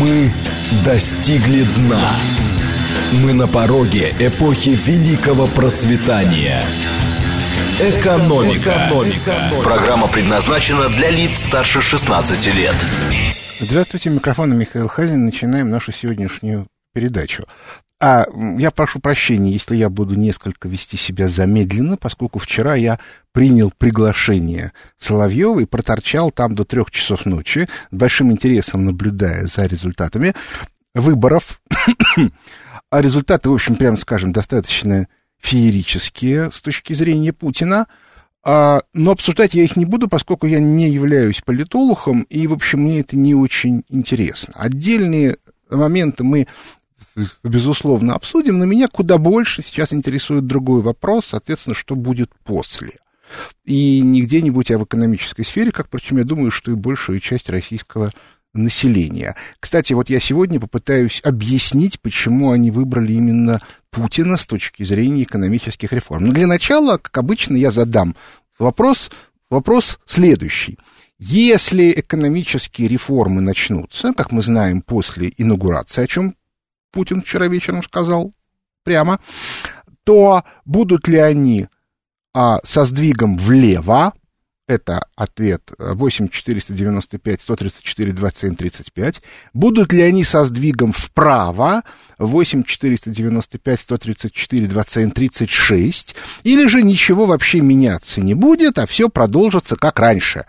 Мы достигли дна. Мы на пороге эпохи великого процветания. Экономика. Программа предназначена для лиц старше 16 лет. Здравствуйте, микрофон Михаил Хазин. Начинаем нашу сегодняшнюю передачу. Я прошу прощения, если я буду несколько вести себя замедленно, поскольку вчера я принял приглашение Соловьёва и проторчал там до 3 часов ночи, с большим интересом наблюдая за результатами выборов. А результаты, в общем, прямо скажем, достаточно феерические с точки зрения Путина. Но обсуждать я их не буду, поскольку я не являюсь политологом, и, в общем, мне это не очень интересно. Отдельные моменты мы, безусловно, обсудим, но меня куда больше сейчас интересует другой вопрос, соответственно, что будет после. И не где-нибудь, а в экономической сфере, как, впрочем, я думаю, что и большую часть российского населения. Кстати, вот я сегодня попытаюсь объяснить, почему они выбрали именно Путина с точки зрения экономических реформ. Но для начала, как обычно, я задам вопрос следующий. Если экономические реформы начнутся, как мы знаем, после инаугурации, о чем Путин вчера вечером сказал прямо, то будут ли они со сдвигом влево? Это ответ 8495 134 27 35. Будут ли они со сдвигом вправо 8495 134 27 36? Или же ничего вообще меняться не будет, а все продолжится как раньше?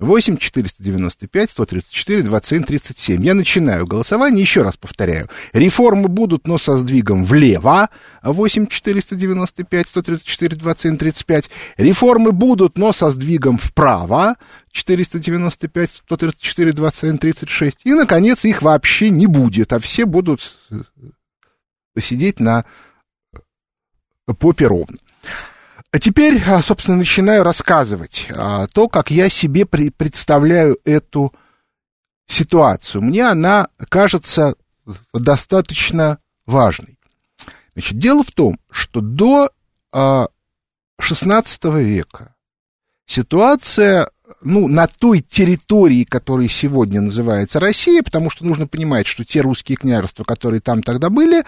8-495-134-27-37. Я начинаю голосование, еще раз повторяю. Реформы будут, но со сдвигом влево. 8-495-134-27-35. Реформы будут, но со сдвигом вправо. 495-134-27-36. И, наконец, их вообще не будет, а все будут сидеть на попе ровно. А теперь, собственно, начинаю рассказывать то, как я себе представляю эту ситуацию. Мне она кажется достаточно важной. Значит, дело в том, что до XVI века ситуация, на той территории, которая сегодня называется Россия, потому что нужно понимать, что те русские княжества, которые там тогда были,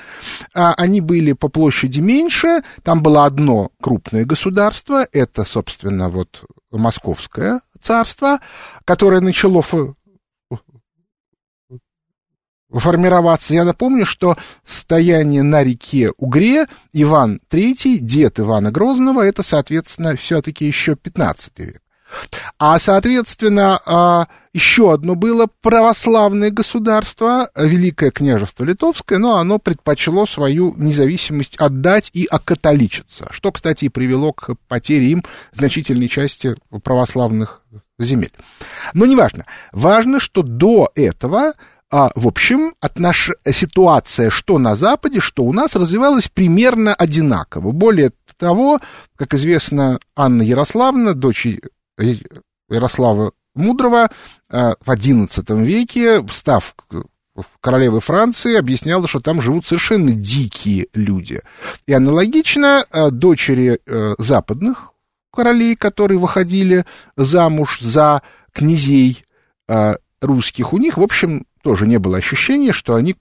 они были по площади меньше, там было одно крупное государство, это, собственно, вот Московское царство, которое начало формироваться. Я напомню, что стояние на реке Угре Иван III, дед Ивана Грозного, это, соответственно, все-таки еще 15 век. А, соответственно, еще одно было православное государство, Великое княжество Литовское, но оно предпочло свою независимость отдать и окатоличиться, что, кстати, и привело к потере им значительной части православных земель. Но неважно. Важно, что до этого, в общем, ситуация что на Западе, что у нас развивалась примерно одинаково. Более того, как известно, Анна Ярославна, дочь Ярослава Мудрого, в XI веке, став королевой Франции, объясняла, что там живут совершенно дикие люди. И аналогично дочери западных королей, которые выходили замуж за князей русских, у них, в общем, тоже не было ощущения, что они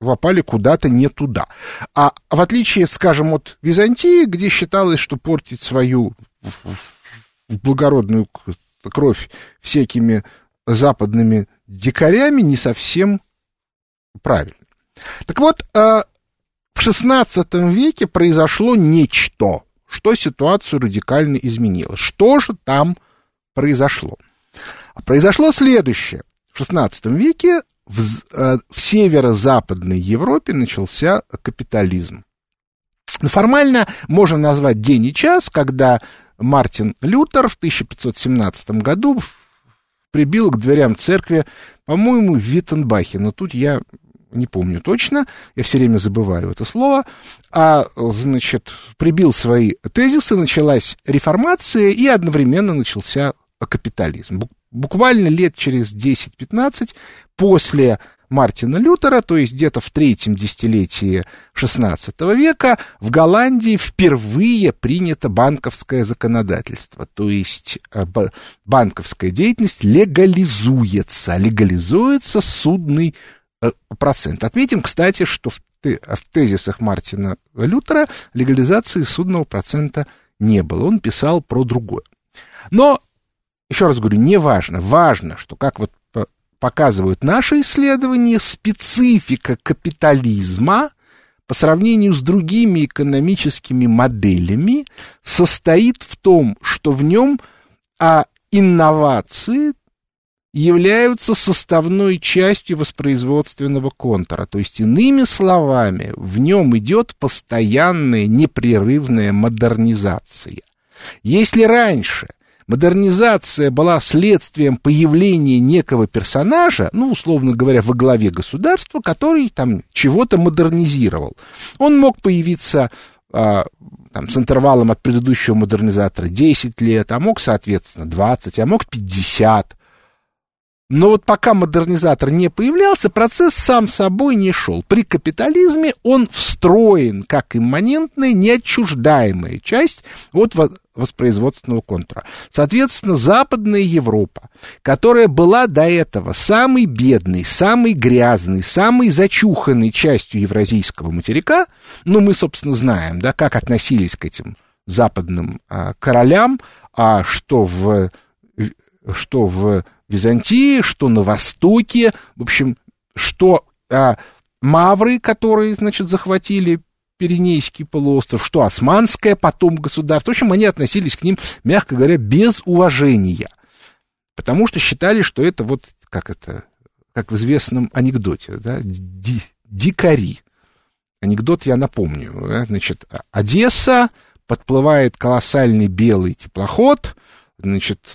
попали куда-то не туда. А в отличие, скажем, от Византии, где считалось, что портить свою благородную кровь всякими западными дикарями не совсем правильно. Так вот, в XVI веке произошло нечто, что ситуацию радикально изменило. Что же там произошло? Произошло следующее. В XVI веке в северо-западной Европе начался капитализм. Формально можно назвать день и час, когда Мартин Лютер в 1517 году прибил к дверям церкви, по-моему, в Виттенбахе, но тут я не помню точно, я все время забываю это слово, прибил свои тезисы, началась реформация и одновременно начался капитализм. Буквально лет через 10-15 после Мартина Лютера, то есть где-то в третьем десятилетии XVI века, в Голландии впервые принято банковское законодательство, то есть банковская деятельность легализуется, легализуется судный процент. Отметим, кстати, что в тезисах Мартина Лютера легализации судного процента не было, он писал про другое. Но, еще раз говорю, не важно, важно, что, как вот показывают наши исследования, специфика капитализма по сравнению с другими экономическими моделями состоит в том, что в нем инновации являются составной частью воспроизводственного контура. То есть, иными словами, в нем идет постоянная непрерывная модернизация. Если раньше модернизация была следствием появления некого персонажа, ну, условно говоря, во главе государства, который там чего-то модернизировал. Он мог появиться с интервалом от предыдущего модернизатора 10 лет, а мог, соответственно, 20, а мог 50. Но вот пока модернизатор не появлялся, процесс сам собой не шел. При капитализме он встроен как имманентная, неотчуждаемая часть от воспроизводственного контура. Соответственно, Западная Европа, которая была до этого самой бедной, самой грязной, самой зачуханной частью евразийского материка, ну, мы, собственно, знаем, да, как относились к этим западным королям, что в Византии, что на Востоке, в общем, что мавры, которые, значит, захватили Пиренейский полуостров, что османское потом государство. В общем, они относились к ним, мягко говоря, без уважения, потому что считали, что это вот, как в известном анекдоте, да, дикари. Анекдот я напомню. Да, значит, Одесса, подплывает колоссальный белый теплоход, значит,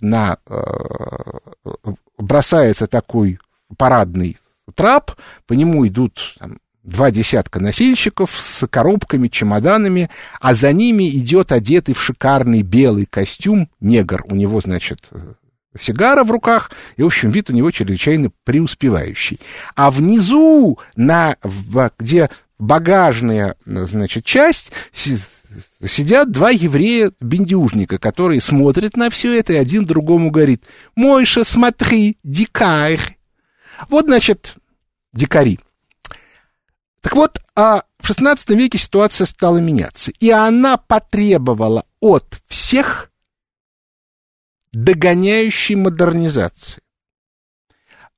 бросается такой парадный трап, по нему идут там 2 десятка носильщиков с коробками, чемоданами, а за ними идет одетый в шикарный белый костюм негр. У него, значит, сигара в руках, и, в общем, вид у него чрезвычайно преуспевающий. А внизу, где багажная, значит, часть, сидят 2 еврея-бендюжника, которые смотрят на все это, и один другому говорит: «Мойша, смотри, дикарь». Вот, значит, дикари. Так вот, в XVI веке ситуация стала меняться, и она потребовала от всех догоняющей модернизации.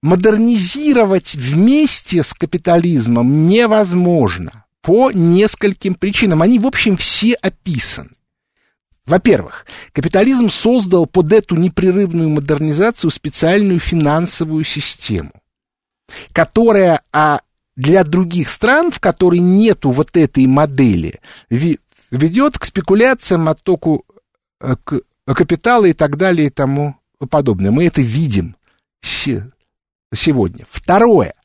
Модернизировать вместе с капитализмом невозможно по нескольким причинам. Они, в общем, все описаны. Во-первых, капитализм создал под эту непрерывную модернизацию специальную финансовую систему, которая для других стран, в которой нету вот этой модели, ведет к спекуляциям, оттоку капитала и так далее и тому подобное. Мы это видим сегодня. Второе.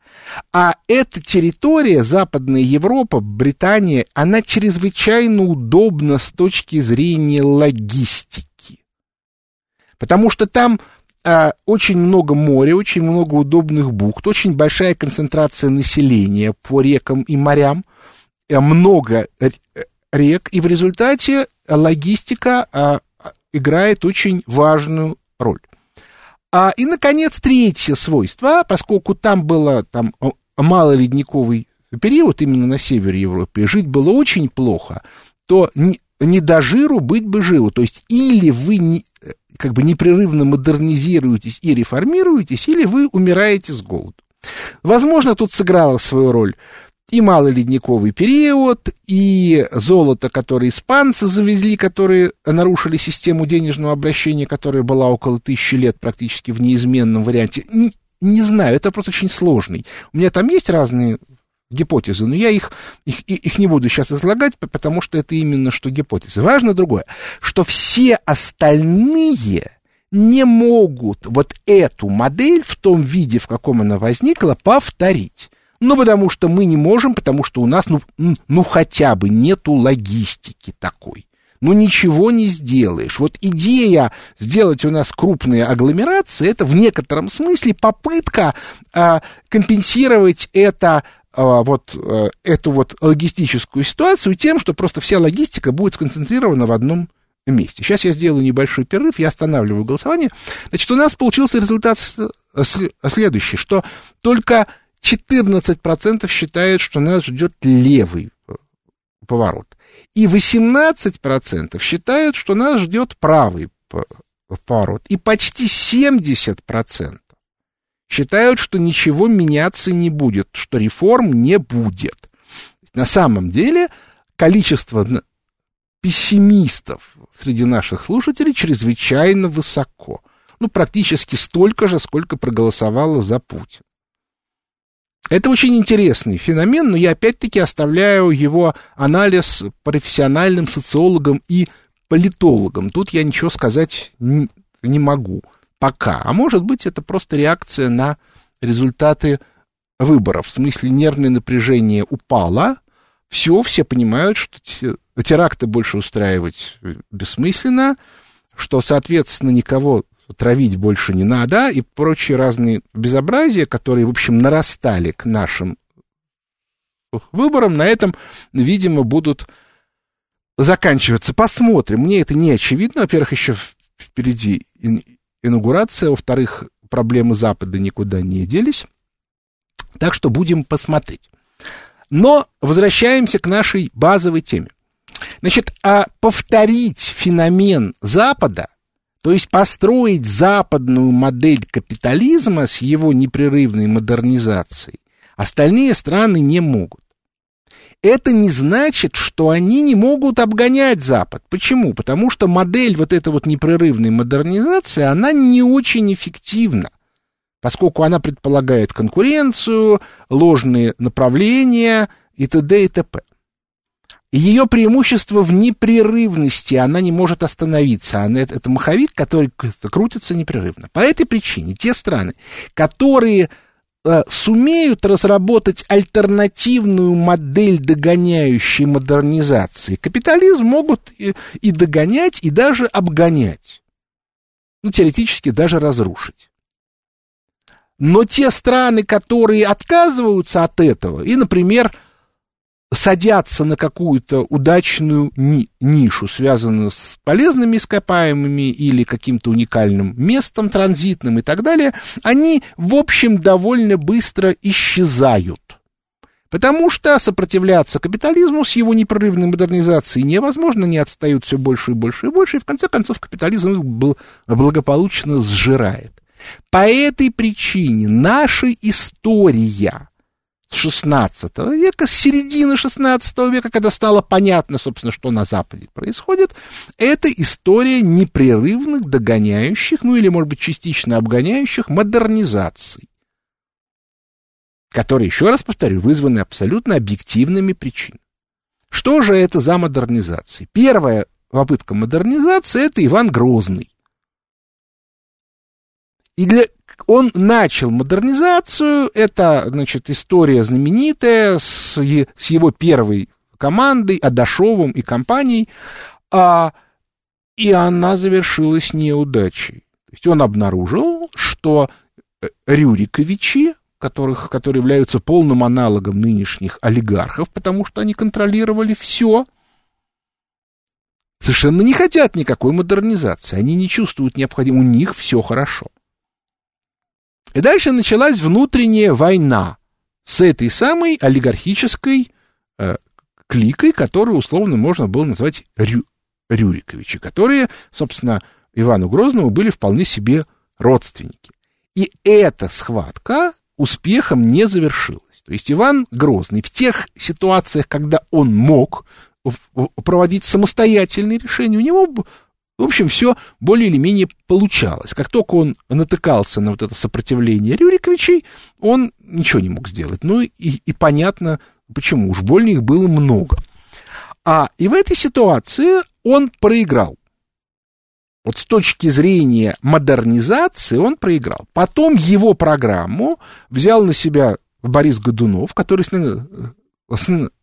Эта территория, Западная Европа, Британия, она чрезвычайно удобна с точки зрения логистики. Потому что там очень много моря, очень много удобных бухт, очень большая концентрация населения по рекам и морям, много рек, и в результате логистика играет очень важную роль. И, наконец, третье свойство, поскольку там был малоледниковый период, именно на севере Европы, жить было очень плохо, то не до жиру быть бы живу, то есть или вы непрерывно модернизируетесь и реформируетесь, или вы умираете с голоду. Возможно, тут сыграла свою роль и малоледниковый период, и золото, которое испанцы завезли, которые нарушили систему денежного обращения, которая была около 1000 лет практически в неизменном варианте. Не знаю, это просто очень сложный. У меня там есть разные гипотезы, но я их не буду сейчас излагать, потому что это именно что гипотезы. Важно другое, что все остальные не могут вот эту модель в том виде, в каком она возникла, повторить. Ну, потому что мы не можем, потому что у нас, хотя бы нету логистики такой. но ничего не сделаешь. Вот идея сделать у нас крупные агломерации, это в некотором смысле попытка компенсировать это, эту вот логистическую ситуацию тем, что просто вся логистика будет сконцентрирована в одном месте. Сейчас я сделаю небольшой перерыв, я останавливаю голосование. Значит, у нас получился результат следующий, что только 14% считают, что нас ждет левый поворот. И 18% считают, что нас ждет правый поворот. И почти 70% считают, что ничего меняться не будет, что реформ не будет. На самом деле количество пессимистов среди наших слушателей чрезвычайно высоко. Ну, практически столько же, сколько проголосовало за Путина. Это очень интересный феномен, но я опять-таки оставляю его анализ профессиональным социологам и политологам. Тут я ничего сказать не могу пока. А может быть, это просто реакция на результаты выборов. В смысле, нервное напряжение упало, все понимают, что теракты больше устраивать бессмысленно, что, соответственно, никого травить больше не надо, и прочие разные безобразия, которые, в общем, нарастали к нашим выборам, на этом, видимо, будут заканчиваться. Посмотрим. Мне это не очевидно. Во-первых, еще впереди инаугурация. Во-вторых, проблемы Запада никуда не делись. Так что будем посмотреть. Но возвращаемся к нашей базовой теме. Значит, а повторить феномен Запада, то есть построить западную модель капитализма с его непрерывной модернизацией, остальные страны не могут. Это не значит, что они не могут обгонять Запад. Почему? Потому что модель вот этой вот непрерывной модернизации, она не очень эффективна, поскольку она предполагает конкуренцию, ложные направления и т.д. и т.п. Ее преимущество в непрерывности, она не может остановиться. Это маховик, который крутится непрерывно. По этой причине те страны, которые сумеют разработать альтернативную модель догоняющей модернизации, капитализм могут и догонять, и даже обгонять. Ну, теоретически даже разрушить. Но те страны, которые отказываются от этого, и, например, садятся на какую-то удачную нишу, связанную с полезными ископаемыми или каким-то уникальным местом транзитным и так далее, они, в общем, довольно быстро исчезают. Потому что сопротивляться капитализму с его непрерывной модернизацией невозможно, они отстают все больше и больше и больше, и в конце концов капитализм их благополучно сжирает. По этой причине наша история с XVI века, с середины XVI века, когда стало понятно, собственно, что на Западе происходит, это история непрерывных, догоняющих, ну или, может быть, частично обгоняющих модернизаций, которые, еще раз повторю, вызваны абсолютно объективными причинами. Что же это за модернизации? Первая попытка модернизации — это Иван Грозный. И он начал модернизацию, это, значит, история знаменитая с его первой командой, Адашовым и компанией, и она завершилась неудачей. То есть он обнаружил, что Рюриковичи, которые являются полным аналогом нынешних олигархов, потому что они контролировали все, совершенно не хотят никакой модернизации, они не чувствуют необходимости, у них все хорошо. И дальше началась внутренняя война с этой самой олигархической кликой, которую условно можно было назвать Рюриковичи, которые, собственно, Ивану Грозному были вполне себе родственники. И эта схватка успехом не завершилась. То есть Иван Грозный в тех ситуациях, когда он мог проводить самостоятельные решения, у него... В общем, все более или менее получалось. Как только он натыкался на вот это сопротивление Рюриковичей, он ничего не мог сделать. Ну и понятно, почему. Уж больно их было много. И в этой ситуации он проиграл. Вот с точки зрения модернизации он проиграл. Потом его программу взял на себя Борис Годунов, который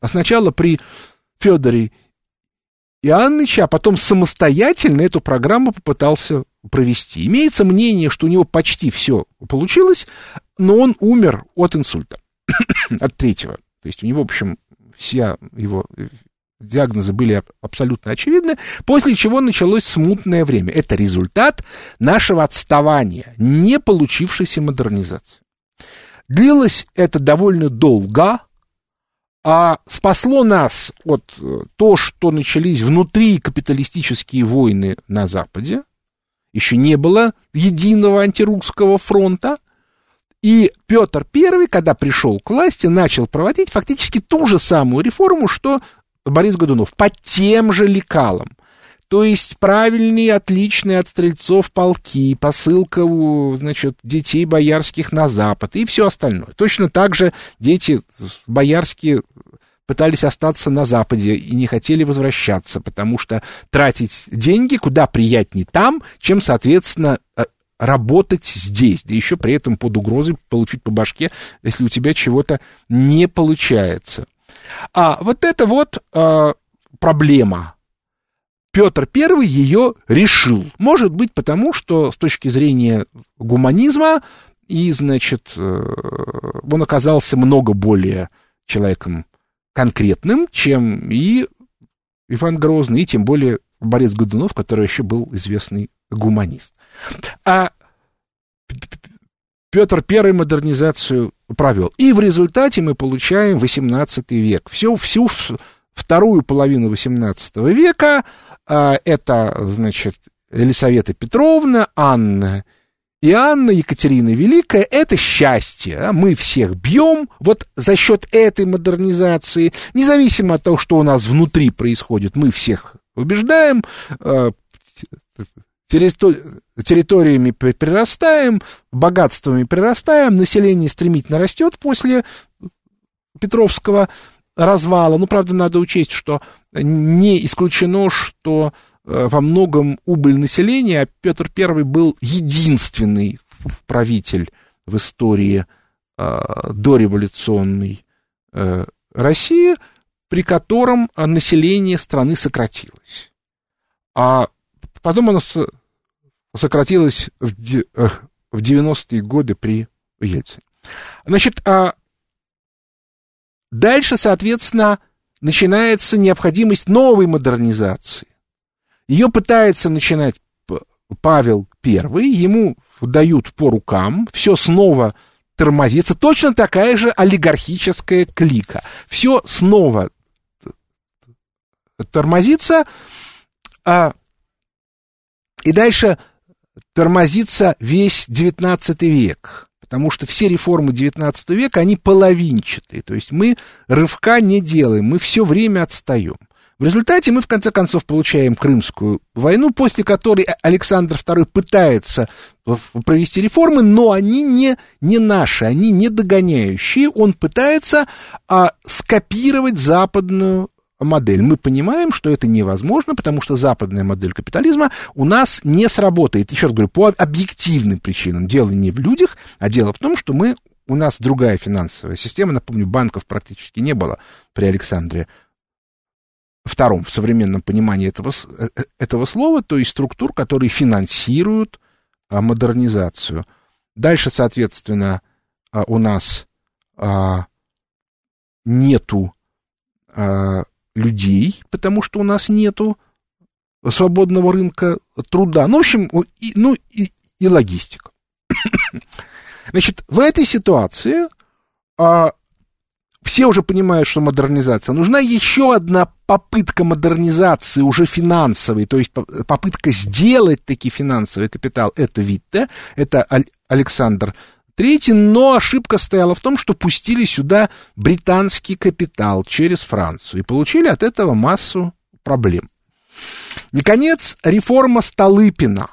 сначала при Федоре Иоанныч, а потом самостоятельно эту программу попытался провести. Имеется мнение, что у него почти все получилось, но он умер от инсульта, от третьего. То есть у него, в общем, все его диагнозы были абсолютно очевидны, после чего началось смутное время. Это результат нашего отставания, не получившейся модернизации. Длилось это довольно долго, а спасло нас от того, что начались внутри капиталистические войны на Западе. Еще не было единого антирусского фронта. И Петр I, когда пришел к власти, начал проводить фактически ту же самую реформу, что Борис Годунов, по тем же лекалам. То есть правильные, отличные от стрельцов полки, посылка, значит, детей боярских на Запад и все остальное. Точно так же дети боярские пытались остаться на Западе и не хотели возвращаться, потому что тратить деньги куда приятнее там, чем, соответственно, работать здесь, да еще при этом под угрозой получить по башке, если у тебя чего-то не получается. А вот это вот проблема. Петр I ее решил. Может быть, потому что с точки зрения гуманизма, и, значит, он оказался много более человеком конкретным, чем и Иван Грозный, и тем более Борис Годунов, который еще был известный гуманист. А Петр I модернизацию провел. И в результате мы получаем XVIII век. Всю вторую половину XVIII века это, значит, Елизавета Петровна, Анна и Анна, Екатерина Великая, это счастье. Мы всех бьем вот за счет этой модернизации. Независимо от того, что у нас внутри происходит, мы всех убеждаем, территориями прирастаем, богатствами прирастаем, население стремительно растет после Петровского развала. Ну, правда, надо учесть, что не исключено, что во многом убыль населения, а Петр I был единственный правитель в истории дореволюционной России, при котором население страны сократилось. А потом оно сократилось в 90-е годы при Ельцине. Значит, дальше, соответственно, начинается необходимость новой модернизации. Ее пытается начинать Павел I, ему дают по рукам, все снова тормозится, точно такая же олигархическая клика. Все снова тормозится, и дальше тормозится весь XIX век. Потому что все реформы XIX века, они половинчатые. То есть мы рывка не делаем, мы все время отстаем. В результате мы, в конце концов, получаем Крымскую войну, после которой Александр II пытается провести реформы, но они не наши, они не догоняющие. Он пытается скопировать западную модель. Мы понимаем, что это невозможно, потому что западная модель капитализма у нас не сработает. Еще раз говорю, по объективным причинам. Дело не в людях, а дело в том, что у нас другая финансовая система. Напомню, банков практически не было при Александре II в современном понимании этого слова, то есть структур, которые финансируют модернизацию. Дальше, соответственно, у нас нету людей, потому что у нас нету свободного рынка труда. Ну, в общем, и логистика. Значит, в этой ситуации все уже понимают, что модернизация нужна. Еще одна попытка модернизации уже финансовой, то есть попытка сделать таки финансовый капитал, это Витте, это Александр III, но ошибка стояла в том, что пустили сюда британский капитал через Францию и получили от этого массу проблем. Наконец, реформа Столыпина.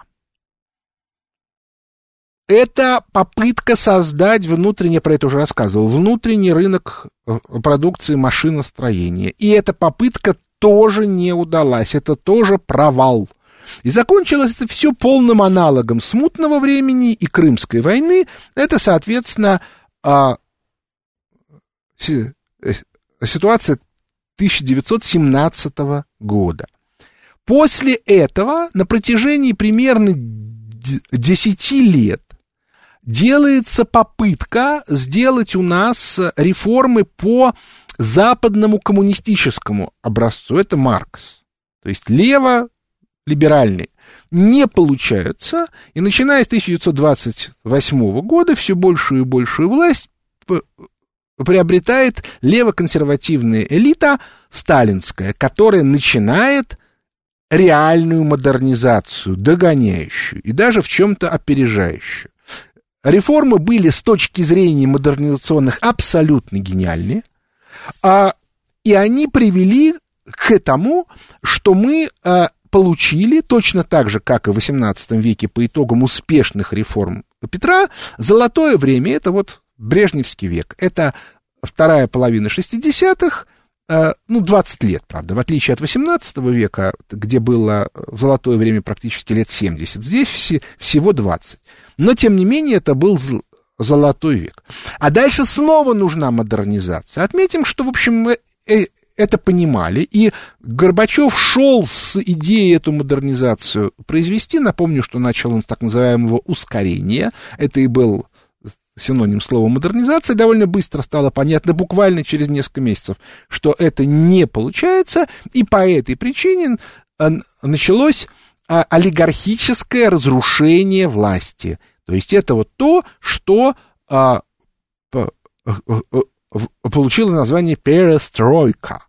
Это попытка создать внутренний, я про это уже рассказывал, внутренний рынок продукции машиностроения. И эта попытка тоже не удалась, это тоже провал. И закончилось это все полным аналогом смутного времени и Крымской войны. Это, соответственно, ситуация 1917 года. После этого на протяжении примерно 10 лет делается попытка сделать у нас реформы по западному коммунистическому образцу. Это Маркс. То есть лево-либеральные. Не получаются. И начиная с 1928 года все большую и большую власть приобретает лево-консервативная элита сталинская, которая начинает реальную модернизацию, догоняющую и даже в чем-то опережающую. Реформы были с точки зрения модернизационных абсолютно гениальные, и они привели к тому, что мы получили, точно так же, как и в XVIII веке по итогам успешных реформ Петра, золотое время, это вот Брежневский век, это вторая половина 60-х, 20 лет, правда, в отличие от XVIII века, где было в золотое время практически лет 70, здесь всего 20. Но, тем не менее, это был золотой век. А дальше снова нужна модернизация. Отметим, что, в общем, мы это понимали, и Горбачев шел с идеей эту модернизацию произвести. Напомню, что начал он с так называемого ускорения. Это и был синоним слова «модернизация». Довольно быстро стало понятно, буквально через несколько месяцев, что это не получается, и по этой причине началось олигархическое разрушение власти. То есть это вот то, что получило название «перестройка».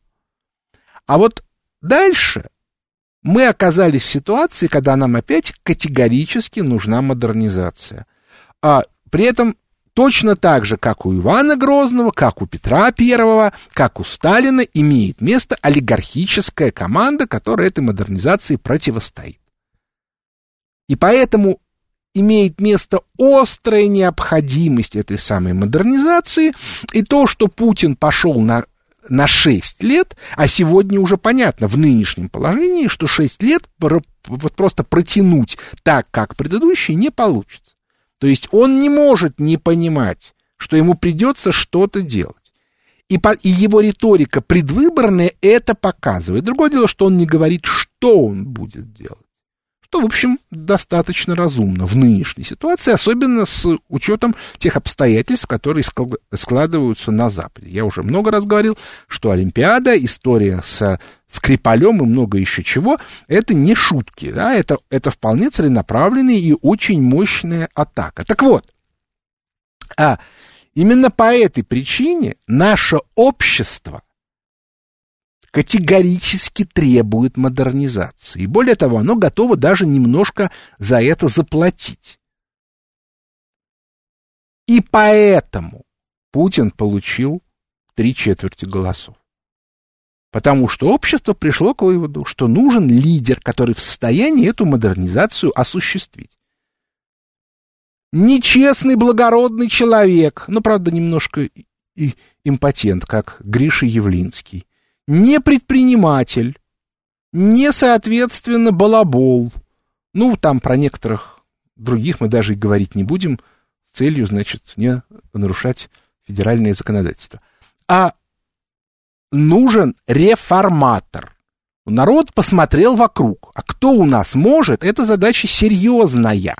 А вот дальше мы оказались в ситуации, когда нам опять категорически нужна модернизация. При этом точно так же, как у Ивана Грозного, как у Петра I, как у Сталина, имеет место олигархическая команда, которая этой модернизации противостоит. И поэтому имеет место острая необходимость этой самой модернизации, и то, что Путин пошел на 6 лет, а сегодня уже понятно в нынешнем положении, что 6 лет вот просто протянуть так, как предыдущие, не получится. То есть он не может не понимать, что ему придется что-то делать. И его риторика предвыборная это показывает. Другое дело, что он не говорит, что он будет делать. Что, в общем, достаточно разумно в нынешней ситуации, особенно с учетом тех обстоятельств, которые складываются на Западе. Я уже много раз говорил, что Олимпиада, история с Скрипалем и много еще чего, это не шутки, да? Это вполне целенаправленная и очень мощная атака. Так вот, именно по этой причине наше общество категорически требует модернизации. И более того, оно готово даже немножко за это заплатить. И поэтому Путин получил 3/4 голосов. Потому что общество пришло к выводу, что нужен лидер, который в состоянии эту модернизацию осуществить. Нечестный, благородный человек, правда, немножко и импотент, как Гриша Явлинский, не предприниматель, не, соответственно, балабол. Про некоторых других мы даже и говорить не будем, с целью, не нарушать федеральное законодательство. А нужен реформатор. Народ посмотрел вокруг. А кто у нас может, это задача серьезная.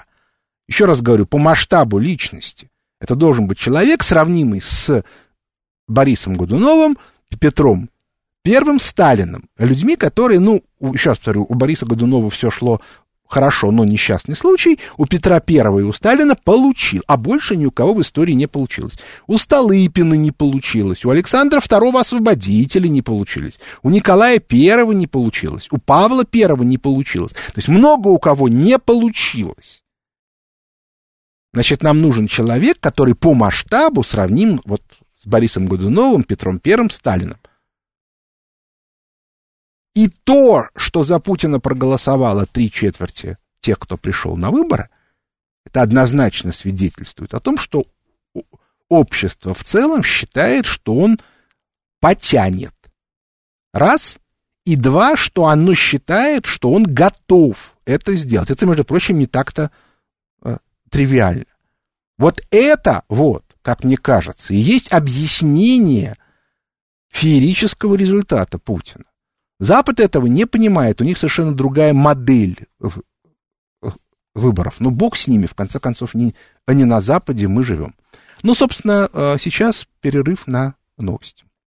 Еще раз говорю, по масштабу личности. Это должен быть человек, сравнимый с Борисом Годуновым, Петром Первым, Сталином, людьми, которые, сейчас повторю, у Бориса Годунова все шло хорошо, но несчастный случай, у Петра Первого и у Сталина получил, а больше ни у кого в истории не получилось. У Столыпина не получилось, у Александра II освободителя не получилось, у Николая I не получилось, у Павла I не получилось. То есть много у кого не получилось. Значит, нам нужен человек, который по масштабу сравним с Борисом Годуновым, Петром Первым, Сталином. И то, что за Путина проголосовало 3/4 тех, кто пришел на выборы, это однозначно свидетельствует о том, что общество в целом считает, что он потянет. Раз. И два, что оно считает, что он готов это сделать. Это, между прочим, не так-то тривиально. Как мне кажется, и есть объяснение феерического результата Путина. Запад этого не понимает, у них совершенно другая модель выборов. Ну, бог с ними, в конце концов, не на Западе мы живем. Ну, собственно, сейчас перерыв на новости.